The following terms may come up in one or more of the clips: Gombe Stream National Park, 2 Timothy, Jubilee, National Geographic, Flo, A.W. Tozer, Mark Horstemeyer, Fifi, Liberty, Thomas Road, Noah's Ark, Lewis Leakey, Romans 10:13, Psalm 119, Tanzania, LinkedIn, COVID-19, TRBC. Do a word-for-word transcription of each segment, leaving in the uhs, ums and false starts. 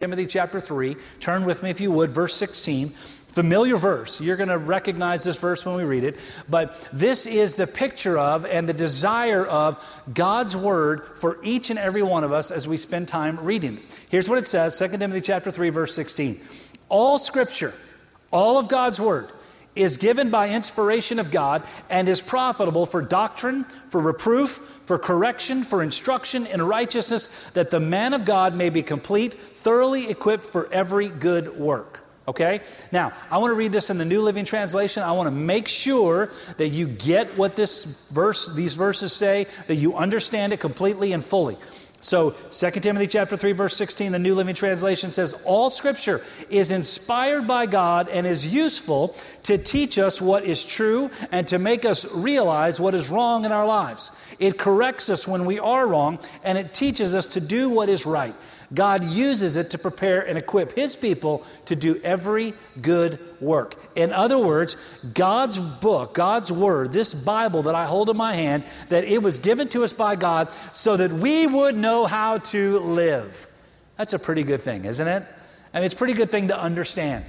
Timothy chapter three, turn with me if you would, verse sixteen. Familiar verse. You're going to recognize this verse when we read it. But this is the picture of and the desire of God's word for each and every one of us as we spend time reading it. Here's what it says, Second Timothy chapter three, verse sixteen. All scripture, all of God's word, is given by inspiration of God and is profitable for doctrine, for reproof, for correction, for instruction in righteousness, that the man of God may be complete, thoroughly equipped for every good work. Okay? Now, I want to read this in the New Living Translation. I want to make sure that you get what this verse, these verses say, that you understand it completely and fully. So, Second Timothy chapter three, verse sixteen, the New Living Translation says, all scripture is inspired by God and is useful to teach us what is true and to make us realize what is wrong in our lives. It corrects us when we are wrong, and it teaches us to do what is right. God uses it to prepare and equip His people to do every good work. In other words, God's book, God's word, this Bible that I hold in my hand, that it was given to us by God so that we would know how to live. That's a pretty good thing, isn't it? I mean, it's a pretty good thing to understand.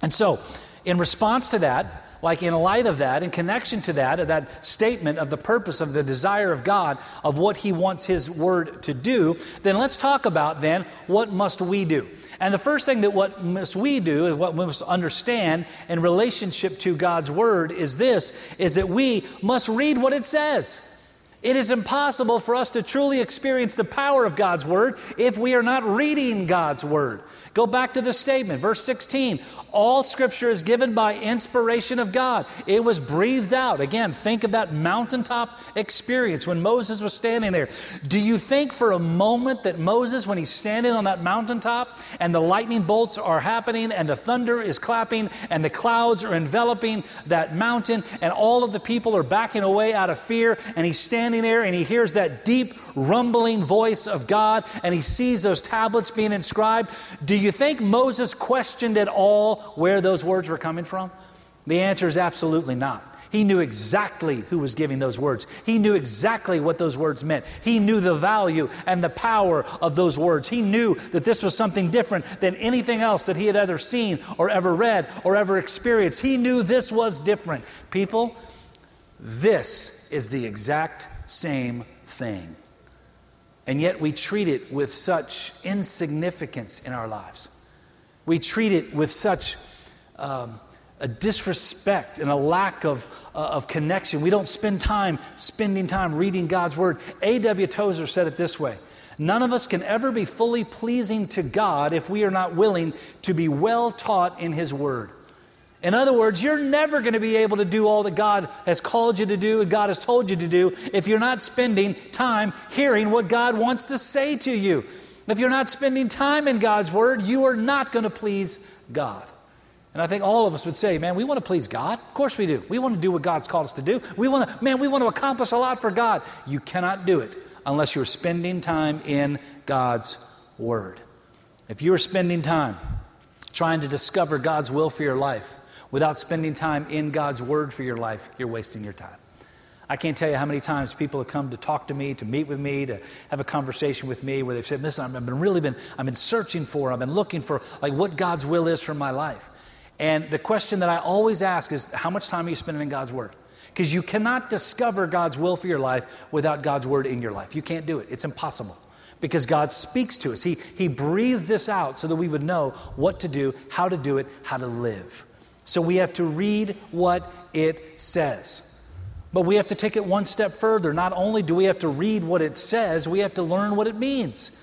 And so, in response to that, like in light of that, in connection to that, that statement of the purpose of the desire of God, of what He wants His word to do, then let's talk about then, what must we do? And the first thing that what must we do, and what we must understand in relationship to God's word is this, is that we must read what it says. It is impossible for us to truly experience the power of God's word if we are not reading God's word. Go back to the statement, verse sixteen. All scripture is given by inspiration of God. It was breathed out. Again, think of that mountaintop experience when Moses was standing there. Do you think for a moment that Moses, when he's standing on that mountaintop and the lightning bolts are happening and the thunder is clapping and the clouds are enveloping that mountain and all of the people are backing away out of fear, and he's standing there and he hears that deep rumbling voice of God and he sees those tablets being inscribed? Do you think Moses questioned at all where those words were coming from? The answer is absolutely not. He knew exactly who was giving those words. He knew exactly what those words meant. He knew the value and the power of those words. He knew that this was something different than anything else that he had ever seen or ever read or ever experienced. He knew this was different. People, this is the exact same thing. And yet we treat it with such insignificance in our lives. We treat it with such um, a disrespect and a lack of, uh, of connection. We don't spend time spending time reading God's word. A W Tozer said it this way, none of us can ever be fully pleasing to God if we are not willing to be well taught in His word. In other words, you're never going to be able to do all that God has called you to do and God has told you to do if you're not spending time hearing what God wants to say to you. If you're not spending time in God's word, you are not going to please God. And I think all of us would say, man, we want to please God. Of course we do. We want to do what God's called us to do. We want to, man, we want to accomplish a lot for God. You cannot do it unless you're spending time in God's word. If you're spending time trying to discover God's will for your life without spending time in God's word for your life, you're wasting your time. I can't tell you how many times people have come to talk to me, to meet with me, to have a conversation with me where they've said, listen, I've been really been, I've been searching for, I've been looking for like what God's will is for my life. And the question that I always ask is, how much time are you spending in God's word? Because you cannot discover God's will for your life without God's word in your life. You can't do it. It's impossible. Because God speaks to us. He, he breathed this out so that we would know what to do, how to do it, how to live. So we have to read what it says. But we have to take it one step further. Not only do we have to read what it says, we have to learn what it means.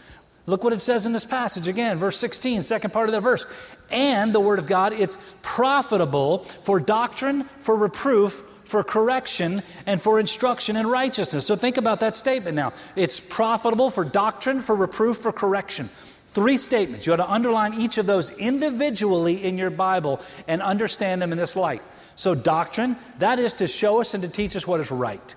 Look what it says in this passage again, verse sixteen, second part of the verse. And the word of God, it's profitable for doctrine, for reproof, for correction, and for instruction in righteousness. So think about that statement now. It's profitable for doctrine, for reproof, for correction. Three statements. You ought to underline each of those individually in your Bible and understand them in this light. So doctrine, that is to show us and to teach us what is right.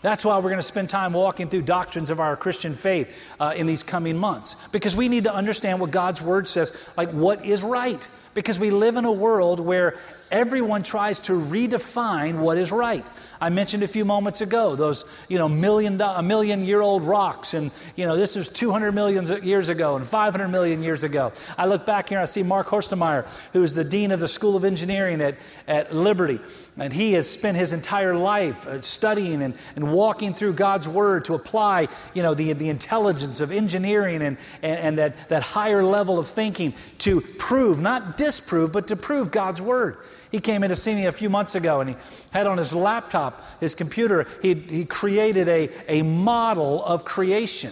That's why we're going to spend time walking through doctrines of our Christian faith uh, in these coming months, because we need to understand what God's word says, like what is right, because we live in a world where everyone tries to redefine what is right. I mentioned a few moments ago, those, you know, million, a million year old rocks. And, you know, this is two hundred million years ago and five hundred million years ago. I look back here and I see Mark Horstemeyer, who's the dean of the School of Engineering at, at Liberty. And he has spent his entire life studying and, and walking through God's Word to apply, you know, the, the intelligence of engineering and, and, and that, that higher level of thinking to prove, not disprove, but to prove God's Word. He came in to see me a few months ago, and he had on his laptop, his computer, he, he created a, a model of creation.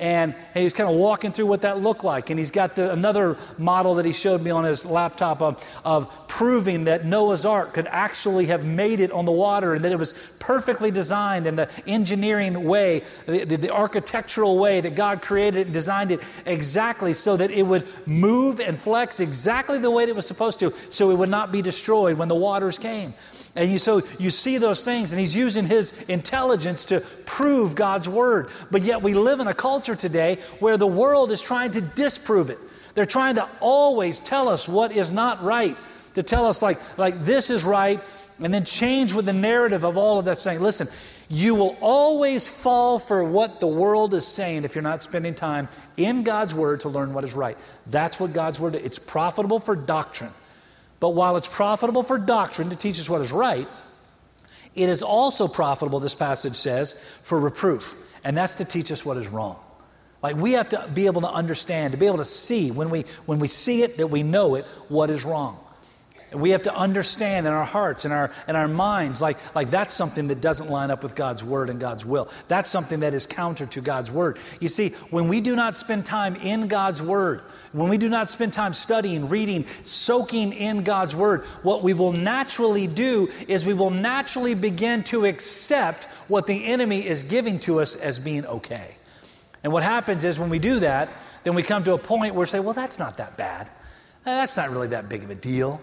And, and he was kind of walking through what that looked like. And he's got the, another model that he showed me on his laptop of, of proving that Noah's Ark could actually have made it on the water and that it was perfectly designed in the engineering way, the, the, the architectural way that God created it and designed it exactly so that it would move and flex exactly the way that it was supposed to, so it would not be destroyed when the waters came. And you, so you see those things, and he's using his intelligence to prove God's Word. But yet we live in a culture today where the world is trying to disprove it. They're trying to always tell us what is not right, to tell us like, like this is right, and then change with the narrative of all of that saying, listen, you will always fall for what the world is saying if you're not spending time in God's Word to learn what is right. That's what God's Word is. It's profitable for doctrine. But while it's profitable for doctrine to teach us what is right, it is also profitable, this passage says, for reproof. And that's to teach us what is wrong. Like we have to be able to understand, to be able to see when we when we see it, that we know it, what is wrong. And we have to understand in our hearts and our in our minds, like, like that's something that doesn't line up with God's Word and God's will. That's something that is counter to God's Word. You see, when we do not spend time in God's Word, when we do not spend time studying, reading, soaking in God's Word, what we will naturally do is we will naturally begin to accept what the enemy is giving to us as being okay. And what happens is when we do that, then we come to a point where we say, well, that's not that bad. That's not really that big of a deal.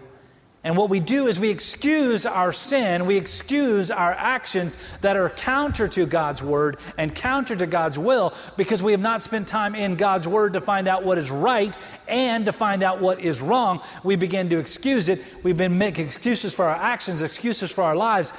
And what we do is we excuse our sin, we excuse our actions that are counter to God's Word and counter to God's will because we have not spent time in God's Word to find out what is right and to find out what is wrong. We begin to excuse it. We've been making excuses for our actions, excuses for our lives.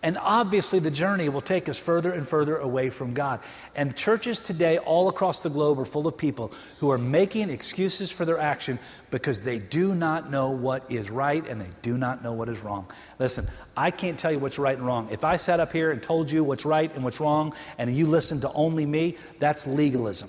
And obviously the journey will take us further and further away from God. And churches today all across the globe are full of people who are making excuses for their action because they do not know what is right and they do not know what is wrong. Listen, I can't tell you what's right and wrong. If I sat up here and told you what's right and what's wrong and you listened to only me, that's legalism.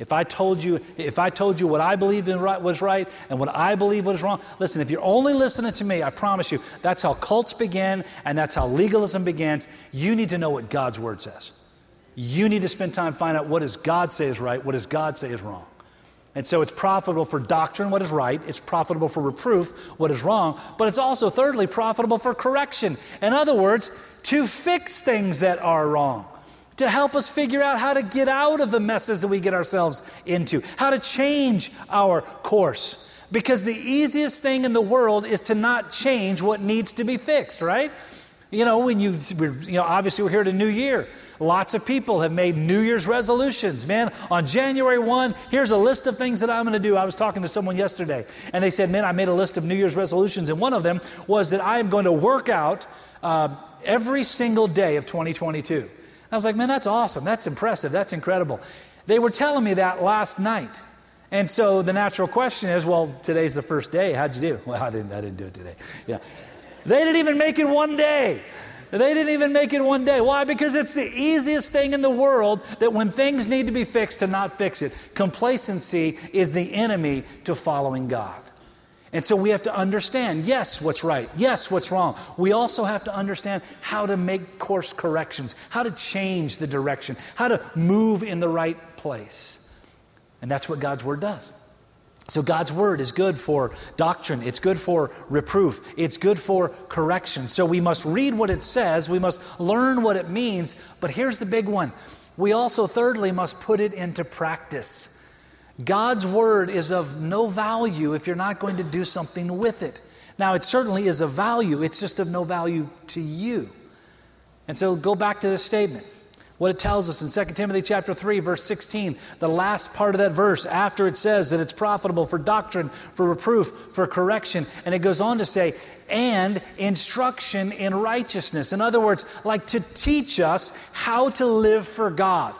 If I told you, if I told you what I believed in right was right and what I believe was wrong, listen, if you're only listening to me, I promise you, that's how cults begin and that's how legalism begins. You need to know what God's Word says. You need to spend time finding out what does God say is right, what does God say is wrong. And so it's profitable for doctrine, what is right. It's profitable for reproof, what is wrong. But it's also, thirdly, profitable for correction. In other words, to fix things that are wrong, to help us figure out how to get out of the messes that we get ourselves into, how to change our course. Because the easiest thing in the world is to not change what needs to be fixed, right? You know, when you, you know, obviously we're here at a new year. Lots of people have made New Year's resolutions. Man, on January first, here's a list of things that I'm going to do. I was talking to someone yesterday, and they said, man, I made a list of New Year's resolutions, and one of them was that I am going to work out uh, every single day of twenty twenty-two. I was like, man, that's awesome. That's impressive. That's incredible. They were telling me that last night. And so the natural question is, well, today's the first day. How'd you do? Well, I didn't I didn't do it today. Yeah. They didn't even make it one day. They didn't even make it one day. Why? Because it's the easiest thing in the world that when things need to be fixed, to not fix it. Complacency is the enemy to following God. And so we have to understand, yes, what's right, yes, what's wrong. We also have to understand how to make course corrections, how to change the direction, how to move in the right place. And that's what God's Word does. So God's Word is good for doctrine. It's good for reproof. It's good for correction. So we must read what it says. We must learn what it means. But here's the big one. We also, thirdly, must put it into practice. God's Word is of no value if you're not going to do something with it. Now, it certainly is of value. It's just of no value to you. And so go back to this statement. What it tells us in Second Timothy chapter three, verse sixteen, the last part of that verse, after it says that it's profitable for doctrine, for reproof, for correction, and it goes on to say, and instruction in righteousness. In other words, like to teach us how to live for God,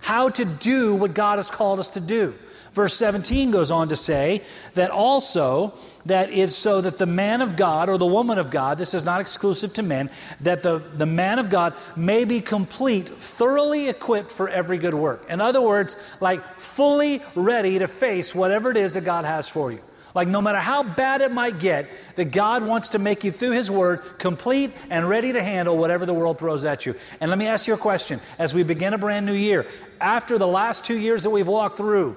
how to do what God has called us to do. Verse seventeen goes on to say that also that is so that the man of God or the woman of God, this is not exclusive to men, that the, the man of God may be complete, thoroughly equipped for every good work. In other words, like fully ready to face whatever it is that God has for you. Like no matter how bad it might get, that God wants to make you through His Word complete and ready to handle whatever the world throws at you. And let me ask you a question. As we begin a brand new year, after the last two years that we've walked through,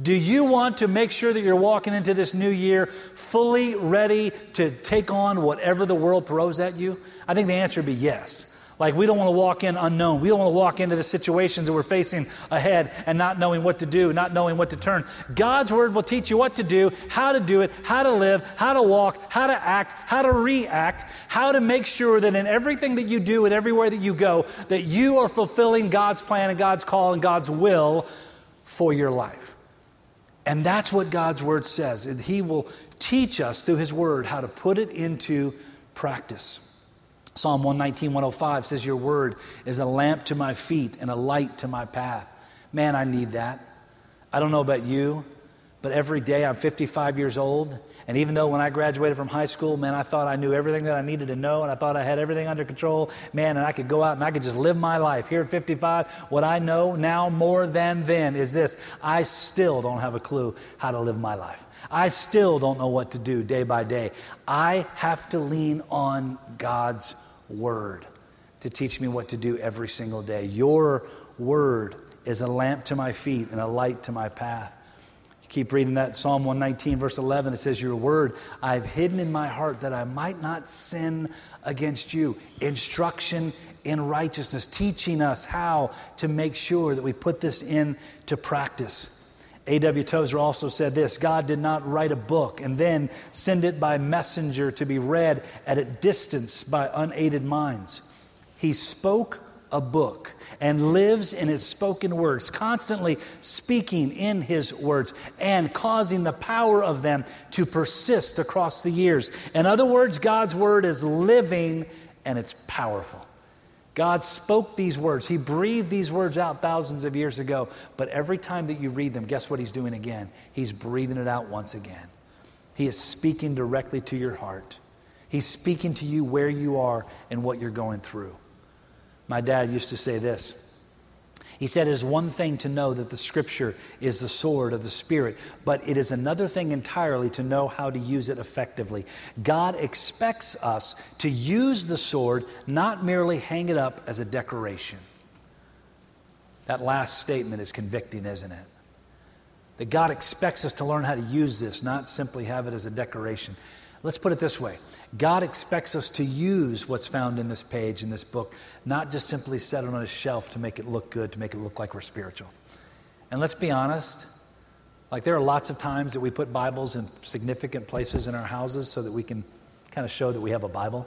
do you want to make sure that you're walking into this new year fully ready to take on whatever the world throws at you? I think the answer would be yes. Like we don't want to walk in unknown. We don't want to walk into the situations that we're facing ahead and not knowing what to do, not knowing what to turn. God's Word will teach you what to do, how to do it, how to live, how to walk, how to act, how to react, how to make sure that in everything that you do and everywhere that you go, that you are fulfilling God's plan and God's call and God's will for your life. And that's what God's Word says. And He will teach us through His Word how to put it into practice. Psalm one nineteen, one oh five says, your word is a lamp to my feet and a light to my path. Man, I need that. I don't know about you, but every day I'm fifty-five years old. And even though when I graduated from high school, man, I thought I knew everything that I needed to know. And I thought I had everything under control, man, and I could go out and I could just live my life. Here at fifty-five, what I know now more than then is this. I still don't have a clue how to live my life. I still don't know what to do day by day. I have to lean on God's Word to teach me what to do every single day. Your Word is a lamp to my feet and a light to my path. You keep reading that Psalm one nineteen, verse eleven. It says, your Word I've hidden in my heart that I might not sin against you. Instruction in righteousness, teaching us how to make sure that we put this into practice. A W Tozer also said this, God did not write a book and then send it by messenger to be read at a distance by unaided minds. He spoke a book and lives in His spoken words, constantly speaking in His words and causing the power of them to persist across the years. In other words, God's Word is living and it's powerful. God spoke these words. He breathed these words out thousands of years ago. But every time that you read them, guess what He's doing again? He's breathing it out once again. He is speaking directly to your heart. He's speaking to you where you are and what you're going through. My dad used to say this. He said, it is one thing to know that the Scripture is the sword of the Spirit, but it is another thing entirely to know how to use it effectively. God expects us to use the sword, not merely hang it up as a decoration. That last statement is convicting, isn't it? That God expects us to learn how to use this, not simply have it as a decoration. Let's put it this way. God expects us to use what's found in this page, in this book, not just simply set it on a shelf to make it look good, to make it look like we're spiritual. And let's be honest, like there are lots of times that we put Bibles in significant places in our houses so that we can kind of show that we have a Bible.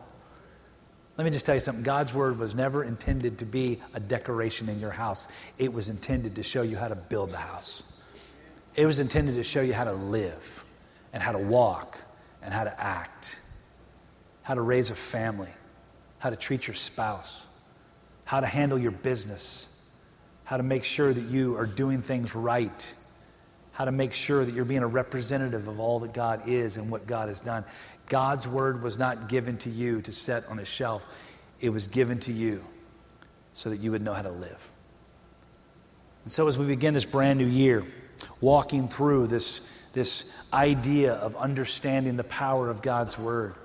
Let me just tell you something. God's Word was never intended to be a decoration in your house. It was intended to show you how to build the house. It was intended to show you how to live and how to walk and how to act, how to raise a family, how to treat your spouse, how to handle your business, how to make sure that you are doing things right, how to make sure that you're being a representative of all that God is and what God has done. God's Word was not given to you to set on a shelf. It was given to you so that you would know how to live. And so as we begin this brand new year, walking through this, this idea of understanding the power of God's Word,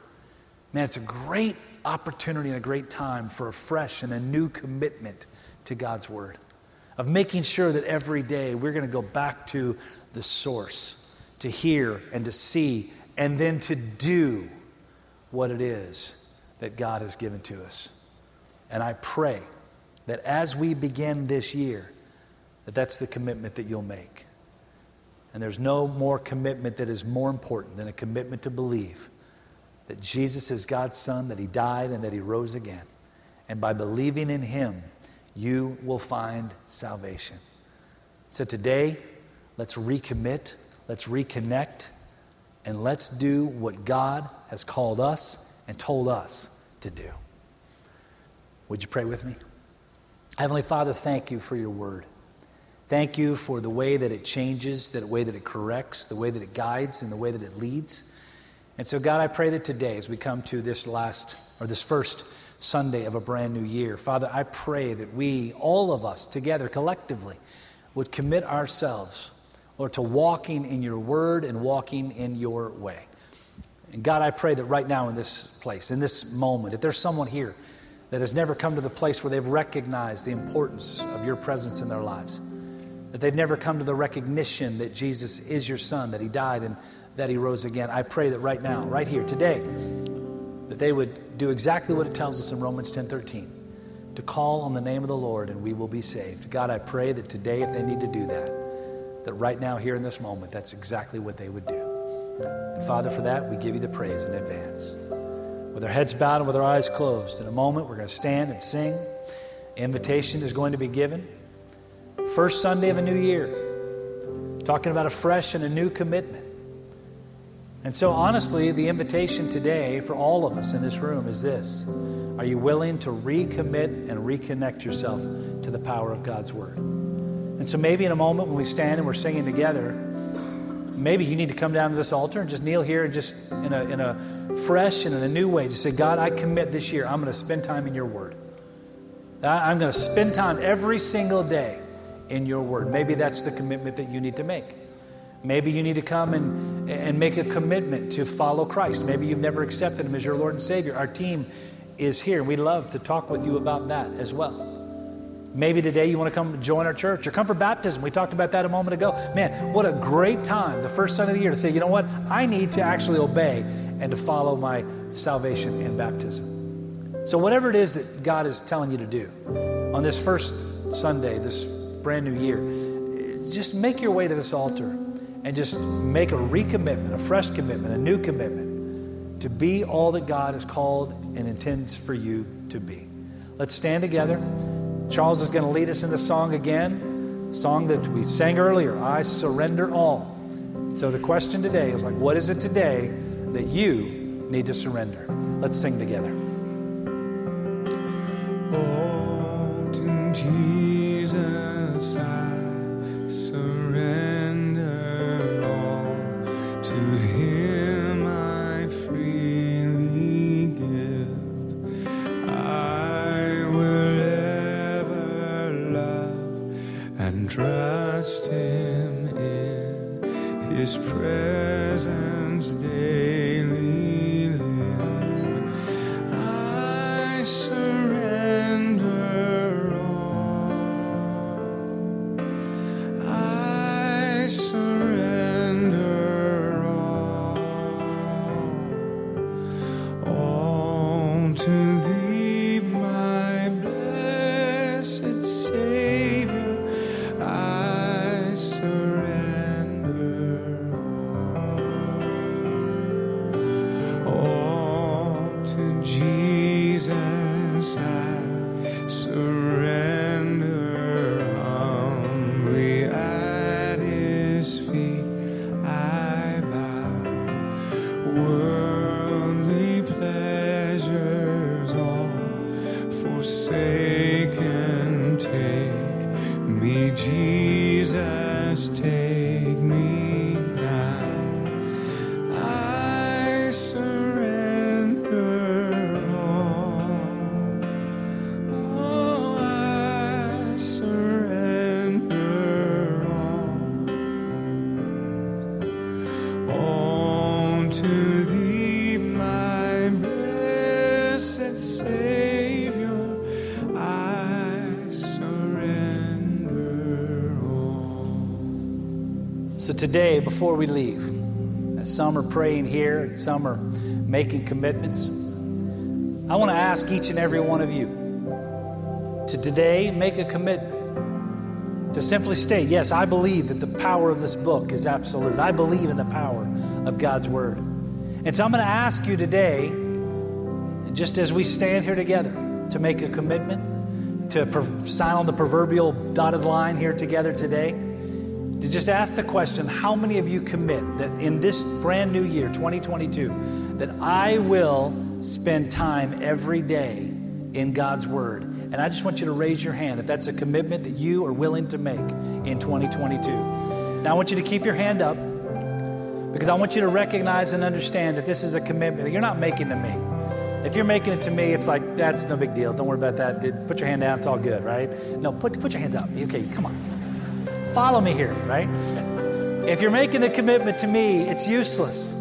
man, it's a great opportunity and a great time for a fresh and a new commitment to God's Word, of making sure that every day we're going to go back to the source, to hear and to see and then to do what it is that God has given to us. And I pray that as we begin this year, that that's the commitment that you'll make. And there's no more commitment that is more important than a commitment to believe that Jesus is God's Son, that He died and that He rose again. And by believing in Him, you will find salvation. So today, let's recommit, let's reconnect, and let's do what God has called us and told us to do. Would you pray with me? Heavenly Father, thank you for your word. Thank you for the way that it changes, the way that it corrects, the way that it guides, and the way that it leads. And so, God, I pray that today, as we come to this last, or this first Sunday of a brand new year, Father, I pray that we, all of us together collectively, would commit ourselves, Lord, to walking in your word and walking in your way. And God, I pray that right now in this place, in this moment, if there's someone here that has never come to the place where they've recognized the importance of your presence in their lives, that they've never come to the recognition that Jesus is your son, that he died and that he rose again, I pray that right now, right here, today, that they would do exactly what it tells us in Romans ten thirteen, to call on the name of the Lord and we will be saved. God, I pray that today, if they need to do that, that right now, here in this moment, that's exactly what they would do. And Father, for that, we give you the praise in advance. With our heads bowed and with our eyes closed, in a moment, we're going to stand and sing. Invitation is going to be given. First Sunday of a new year, talking about a fresh and a new commitment. And so honestly, the invitation today for all of us in this room is this. Are you willing to recommit and reconnect yourself to the power of God's word? And so maybe in a moment when we stand and we're singing together, maybe you need to come down to this altar and just kneel here and just in a, in a fresh and in a new way, just say, God, I commit this year. I'm going to spend time in your word. I'm going to spend time every single day in your word. Maybe that's the commitment that you need to make. Maybe you need to come and, and make a commitment to follow Christ. Maybe you've never accepted him as your Lord and Savior. Our team is here. We'd love to talk with you about that as well. Maybe today you want to come join our church or come for baptism. We talked about that a moment ago. Man, what a great time, the first Sunday of the year, to say, you know what? I need to actually obey and to follow my salvation in baptism. So whatever it is that God is telling you to do on this first Sunday, this brand new year, just make your way to this altar and just make a recommitment, a fresh commitment, a new commitment to be all that God has called and intends for you to be. Let's stand together. Charles is going to lead us in the song again, the song that we sang earlier, I Surrender All. So the question today is like, what is it today that you need to surrender? Let's sing together. Oh, to Jesus I surrender all, to him I freely give. I will ever love and trust him in his presence daily live. I surrender. So today, before we leave, as some are praying here and some are making commitments, I want to ask each and every one of you to today make a commitment to simply state, yes, I believe that the power of this book is absolute. I believe in the power of God's word. And so I'm going to ask you today, just as we stand here together, to make a commitment to per- sign on the proverbial dotted line here together today, to just ask the question, how many of you commit that in this brand new year, twenty twenty-two, that I will spend time every day in God's Word? And I just want you to raise your hand if that's a commitment that you are willing to make in twenty twenty-two. Now I want you to keep your hand up, because I want you to recognize and understand that this is a commitment that you're not making to me. If you're making it to me, it's like, that's no big deal. Don't worry about that. Put your hand down. It's all good, right? No, put, put your hands up. Okay, come on. Follow me here, right? If you're making a commitment to me, it's useless.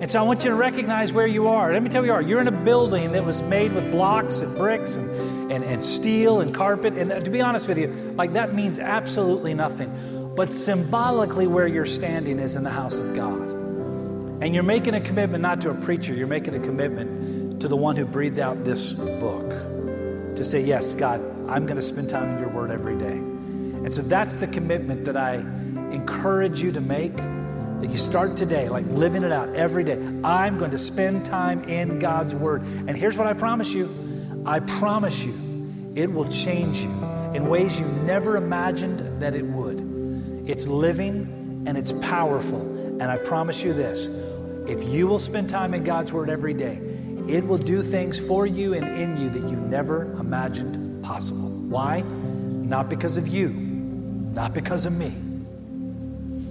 And so I want you to recognize where you are. Let me tell you where you are. You're in a building that was made with blocks and bricks and, and, and steel and carpet. And to be honest with you, like, that means absolutely nothing. But symbolically, where you're standing is in the house of God. And you're making a commitment not to a preacher. You're making a commitment to the one who breathed out this book, to say, yes, God, I'm going to spend time in your word every day. And so that's the commitment that I encourage you to make, that you start today, like living it out every day. I'm going to spend time in God's word. And here's what I promise you. I promise you, it will change you in ways you never imagined that it would. It's living and it's powerful. And I promise you this, if you will spend time in God's word every day, it will do things for you and in you that you never imagined possible. Why? Not because of you, not because of me,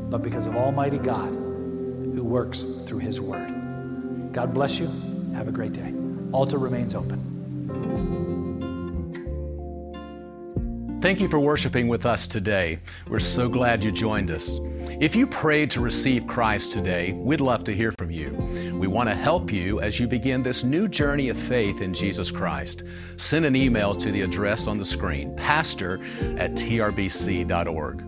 but because of Almighty God who works through his word. God bless you. Have a great day. Altar remains open. Thank you for worshiping with us today. We're so glad you joined us. If you prayed to receive Christ today, we'd love to hear from you. We want to help you as you begin this new journey of faith in Jesus Christ. Send an email to the address on the screen, pastor at t r b c dot org.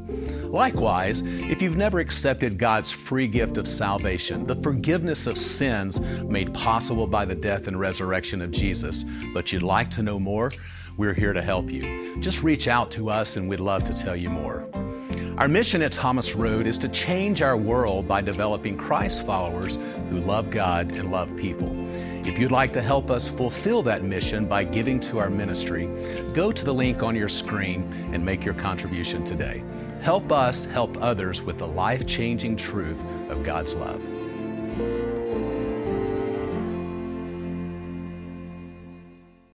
Likewise, if you've never accepted God's free gift of salvation, the forgiveness of sins made possible by the death and resurrection of Jesus, but you'd like to know more, we're here to help you. Just reach out to us and we'd love to tell you more. Our mission at Thomas Road is to change our world by developing Christ followers who love God and love people. If you'd like to help us fulfill that mission by giving to our ministry, go to the link on your screen and make your contribution today. Help us help others with the life-changing truth of God's love.